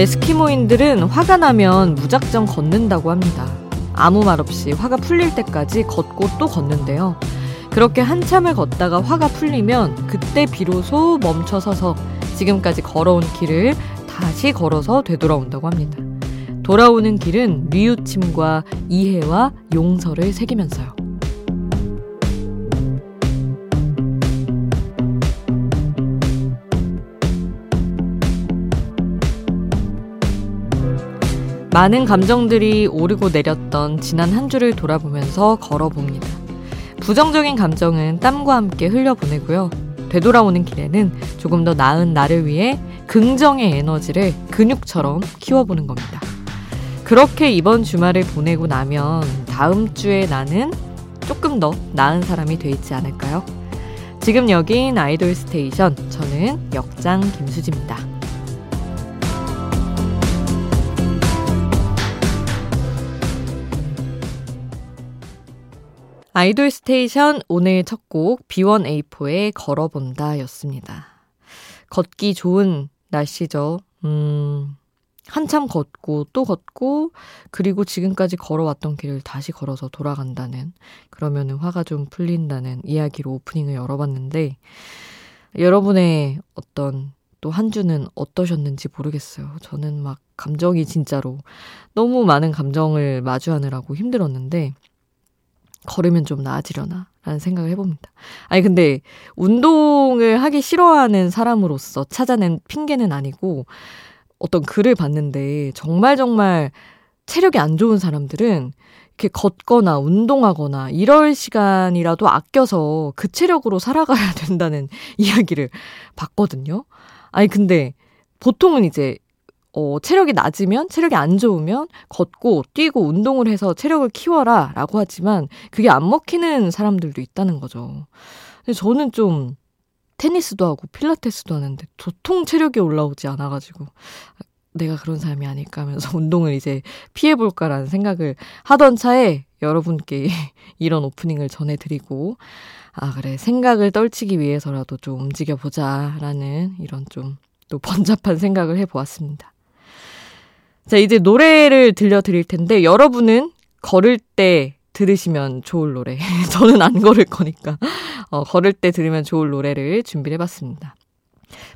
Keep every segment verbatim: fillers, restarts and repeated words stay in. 에스키모인들은 화가 나면 무작정 걷는다고 합니다. 아무 말 없이 화가 풀릴 때까지 걷고 또 걷는데요. 그렇게 한참을 걷다가 화가 풀리면 그때 비로소 멈춰서서 지금까지 걸어온 길을 다시 걸어서 되돌아온다고 합니다. 돌아오는 길은 뉘우침과 이해와 용서를 새기면서요. 많은 감정들이 오르고 내렸던 지난 한 주를 돌아보면서 걸어봅니다. 부정적인 감정은 땀과 함께 흘려보내고요. 되돌아오는 길에는 조금 더 나은 나를 위해 긍정의 에너지를 근육처럼 키워보는 겁니다. 그렇게 이번 주말을 보내고 나면 다음 주에 나는 조금 더 나은 사람이 돼 있지 않을까요? 지금 여긴 아이돌 스테이션, 저는 역장 김수지입니다. 아이돌 스테이션 오늘 첫 곡 비원에이포의 걸어본다 였습니다. 걷기 좋은 날씨죠. 음, 한참 걷고 또 걷고 그리고 지금까지 걸어왔던 길을 다시 걸어서 돌아간다는, 그러면은 화가 좀 풀린다는 이야기로 오프닝을 열어봤는데 여러분의 어떤 또 한 주는 어떠셨는지 모르겠어요. 저는 막 감정이 진짜로 너무 많은 감정을 마주하느라고 힘들었는데 걸으면 좀 나아지려나 라는 생각을 해봅니다. 아니 근데 운동을 하기 싫어하는 사람으로서 찾아낸 핑계는 아니고, 어떤 글을 봤는데 정말 정말 체력이 안 좋은 사람들은 이렇게 걷거나 운동하거나 이럴 시간이라도 아껴서 그 체력으로 살아가야 된다는 이야기를 봤거든요. 아니 근데 보통은 이제 어, 체력이 낮으면, 체력이 안 좋으면 걷고 뛰고 운동을 해서 체력을 키워라 라고 하지만 그게 안 먹히는 사람들도 있다는 거죠. 근데 저는 좀 테니스도 하고 필라테스도 하는데 도통 체력이 올라오지 않아가지고 내가 그런 사람이 아닐까 하면서 운동을 이제 피해볼까라는 생각을 하던 차에 여러분께 이런 오프닝을 전해드리고, 아 그래 생각을 떨치기 위해서라도 좀 움직여보자 라는 이런 좀 또 번잡한 생각을 해보았습니다. 자, 이제 노래를 들려드릴 텐데 여러분은 걸을 때 들으시면 좋을 노래, 저는 안 걸을 거니까 어, 걸을 때 들으면 좋을 노래를 준비를 해봤습니다.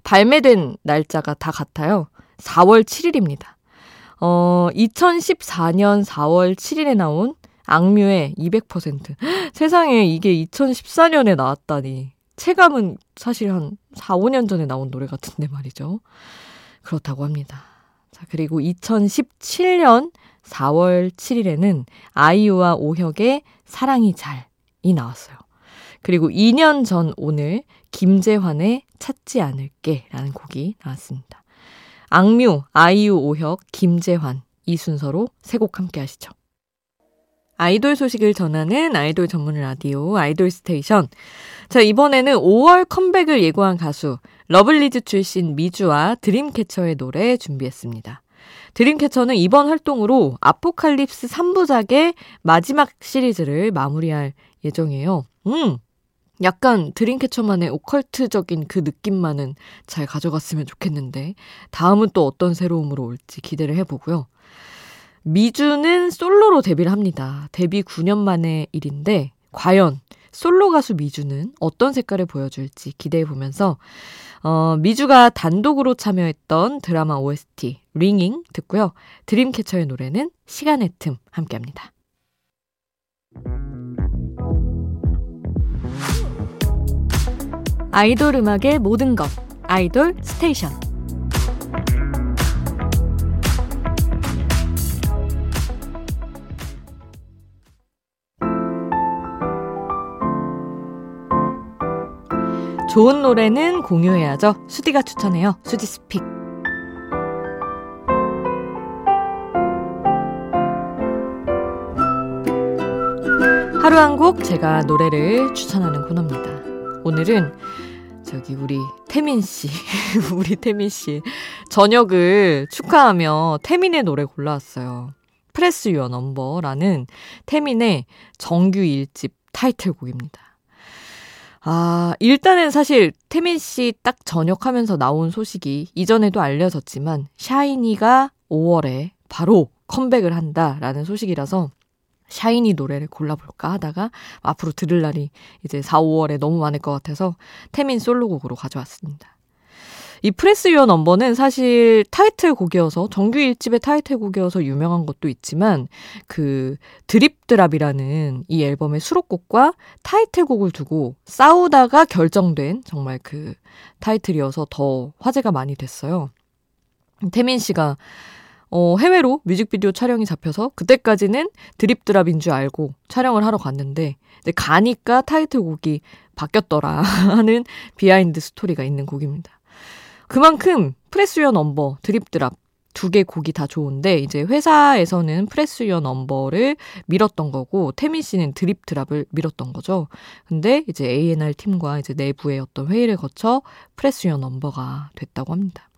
발매된 날짜가 다 같아요. 사월 칠일입니다. 어, 이천십사년 사월 칠일에 나온 악뮤의 이백 퍼센트. 세상에 이게 이천십사년에 나왔다니. 체감은 사실 한 사오 년 전에 나온 노래 같은데 말이죠. 그렇다고 합니다. 자, 그리고 이천십칠년 사월 칠일에는 아이유와 오혁의 사랑이 잘이 나왔어요. 그리고 이 년 전 오늘 김재환의 찾지 않을게 라는 곡이 나왔습니다. 악뮤, 아이유, 오혁, 김재환 이 순서로 세 곡 함께 하시죠. 아이돌 소식을 전하는 아이돌 전문 라디오 아이돌 스테이션. 자, 이번에는 오월 컴백을 예고한 가수 러블리즈 출신 미주와 드림캐쳐의 노래 준비했습니다. 드림캐쳐는 이번 활동으로 아포칼립스 삼부작의 마지막 시리즈를 마무리할 예정이에요. 음, 약간 드림캐쳐만의 오컬트적인 그 느낌만은 잘 가져갔으면 좋겠는데 다음은 또 어떤 새로움으로 올지 기대를 해보고요. 미주는 솔로로 데뷔를 합니다. 데뷔 구 년 만의 일인데 과연 솔로 가수 미주는 어떤 색깔을 보여줄지 기대해보면서 어, 미주가 단독으로 참여했던 드라마 오에스티 링잉 듣고요. 드림캐쳐의 노래는 시간의 틈 함께합니다. 아이돌 음악의 모든 것 아이돌 스테이션. 좋은 노래는 공유해야죠. 수디가 추천해요. 수지 스픽. 하루 한 곡 제가 노래를 추천하는 코너입니다. 오늘은 저기 우리 태민 씨, 우리 태민 씨 저녁을 축하하며 태민의 노래 골라왔어요. Press Your Number라는 태민의 정규 일집 타이틀곡입니다. 아, 일단은 사실 태민 씨 딱 전역하면서 나온 소식이 이전에도 알려졌지만 샤이니가 오월에 바로 컴백을 한다라는 소식이라서 샤이니 노래를 골라볼까 하다가 앞으로 들을 날이 이제 사, 오월에 너무 많을 것 같아서 태민 솔로곡으로 가져왔습니다. 이 프레스 유어 넘버는 사실 타이틀곡이어서 정규 일 집의 타이틀곡이어서 유명한 것도 있지만 그 드립드랍이라는 이 앨범의 수록곡과 타이틀곡을 두고 싸우다가 결정된 정말 그 타이틀이어서 더 화제가 많이 됐어요. 태민 씨가 어, 해외로 뮤직비디오 촬영이 잡혀서 그때까지는 드립드랍인 줄 알고 촬영을 하러 갔는데 이제 가니까 타이틀곡이 바뀌었더라 하는 비하인드 스토리가 있는 곡입니다. 그만큼 프레스 유어 넘버, 드립드랍 두 개 곡이 다 좋은데 이제 회사에서는 프레스 유어 넘버를 밀었던 거고 태민 씨는 드립드랍을 밀었던 거죠. 근데 이제 에이 앤 알 팀과 이제 내부의 어떤 회의를 거쳐 프레스 유어 넘버가 됐다고 합니다.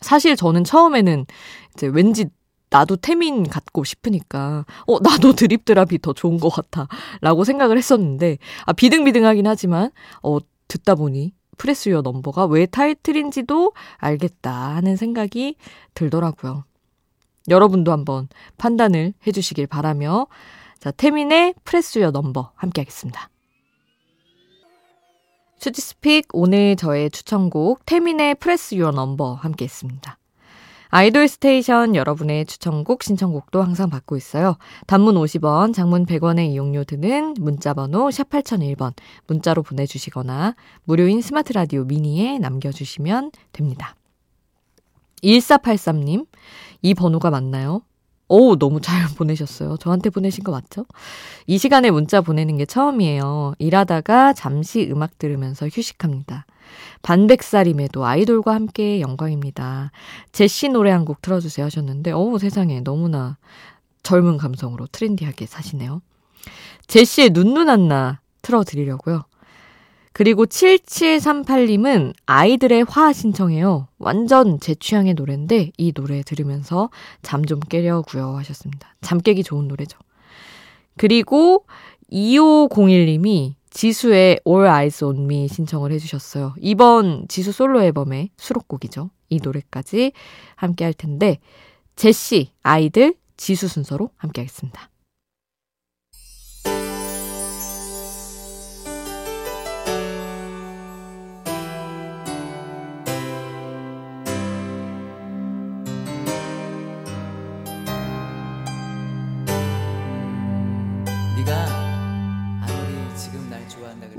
사실 저는 처음에는 이제 왠지 나도 태민 같고 싶으니까 어 나도 드립드랍이 더 좋은 것 같아 라고 생각을 했었는데 아 비등비등하긴 하지만 어 듣다 보니 프레스 유어 넘버가 왜 타이틀인지도 알겠다 하는 생각이 들더라고요. 여러분도 한번 판단을 해주시길 바라며 자 태민의 프레스 유어 넘버 함께하겠습니다. 슈지스픽 오늘 저의 추천곡 태민의 프레스 유어 넘버 함께했습니다. 아이돌 스테이션 여러분의 추천곡 신청곡도 항상 받고 있어요. 단문 오십 원, 장문 백 원의 이용료 드는 문자번호 샵 팔공공일 번 문자로 보내주시거나 무료인 스마트 라디오 미니에 남겨주시면 됩니다. 일사팔삼 님, 이 번호가 맞나요? 오, 너무 잘 보내셨어요. 저한테 보내신 거 맞죠? 이 시간에 문자 보내는 게 처음이에요. 일하다가 잠시 음악 들으면서 휴식합니다. 반백살임에도 아이돌과 함께 영광입니다. 제시 노래 한 곡 틀어주세요 하셨는데 어우 세상에 너무나 젊은 감성으로 트렌디하게 사시네요. 제시의 눈누난나 틀어드리려고요. 그리고 칠칠삼팔 님은 아이들의 화 신청해요. 완전 제 취향의 노래인데 이 노래 들으면서 잠 좀 깨려고요 하셨습니다. 잠 깨기 좋은 노래죠. 그리고 이오공일 님이 지수의 All Eyes On Me 신청을 해주셨어요. 이번 지수 솔로 앨범의 수록곡이죠. 이 노래까지 함께 할 텐데 제시, 아이들, 지수 순서로 함께 하겠습니다.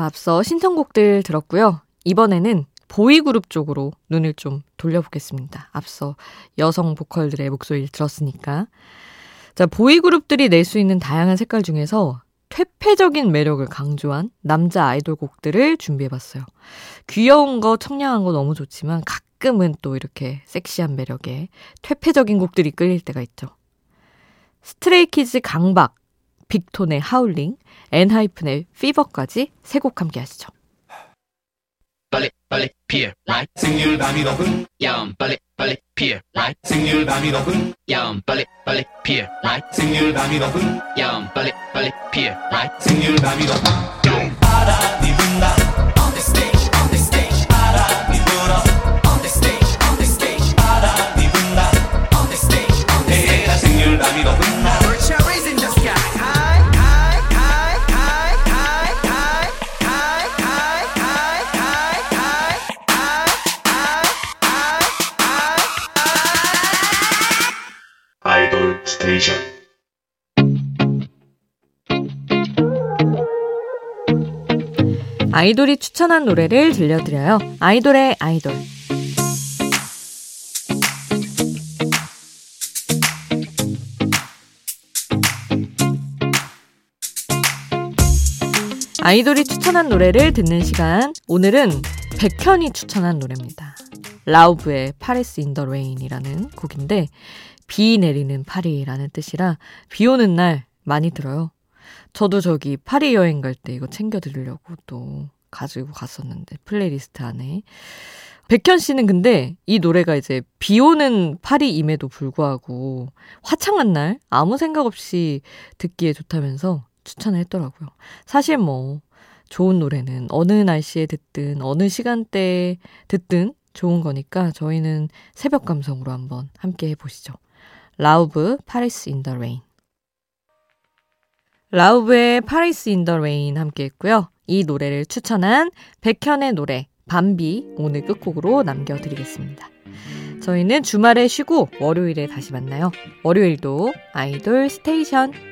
앞서 신청곡들 들었고요. 이번에는 보이그룹 쪽으로 눈을 좀 돌려보겠습니다. 앞서 여성 보컬들의 목소리를 들었으니까. 자, 보이그룹들이 낼 수 있는 다양한 색깔 중에서 퇴폐적인 매력을 강조한 남자 아이돌 곡들을 준비해봤어요. 귀여운 거, 청량한 거 너무 좋지만 가끔은 또 이렇게 섹시한 매력에 퇴폐적인 곡들이 끌릴 때가 있죠. 스트레이키즈 강박, 빅톤의 하울링, 엔하이픈의 피버까지 세 곡 함께 하시죠. 빨리 빨리 피어 라이트 생률 밤이 더군 야옴 빨리 빨리 피어 라이트 생률 밤이 더군 야옴 빨리 빨리 피어 라이트 생률 밤이 더군 야옴 빨리 빨리 피어 라이트 생률 밤이 더군 바람이 분다 on the stage on the stage 바람이 불어 on the stage on the stage 바람이 분다 on the stage on the stage 생률 밤이 더군 아이돌이 추천한 노래를 들려드려요. 아이돌의 아이돌. 아이돌이 추천한 노래를 듣는 시간. 오늘은 백현이 추천한 노래입니다. 라우브의 Paris in the Rain 이라는 곡인데, 비 내리는 파리라는 뜻이라 비 오는 날 많이 들어요. 저도 저기 파리 여행 갈 때 이거 챙겨드리려고 또 가지고 갔었는데, 플레이리스트 안에. 백현 씨는 근데 이 노래가 이제 비 오는 파리임에도 불구하고 화창한 날 아무 생각 없이 듣기에 좋다면서 추천을 했더라고요. 사실 뭐 좋은 노래는 어느 날씨에 듣든 어느 시간대에 듣든 좋은 거니까 저희는 새벽 감성으로 한번 함께 해보시죠. 라우브 Paris in the Rain. 라우브의 Paris in the Rain 함께 했고요. 이 노래를 추천한 백현의 노래 밤비 오늘 끝곡으로 남겨드리겠습니다. 저희는 주말에 쉬고 월요일에 다시 만나요. 월요일도 아이돌 스테이션.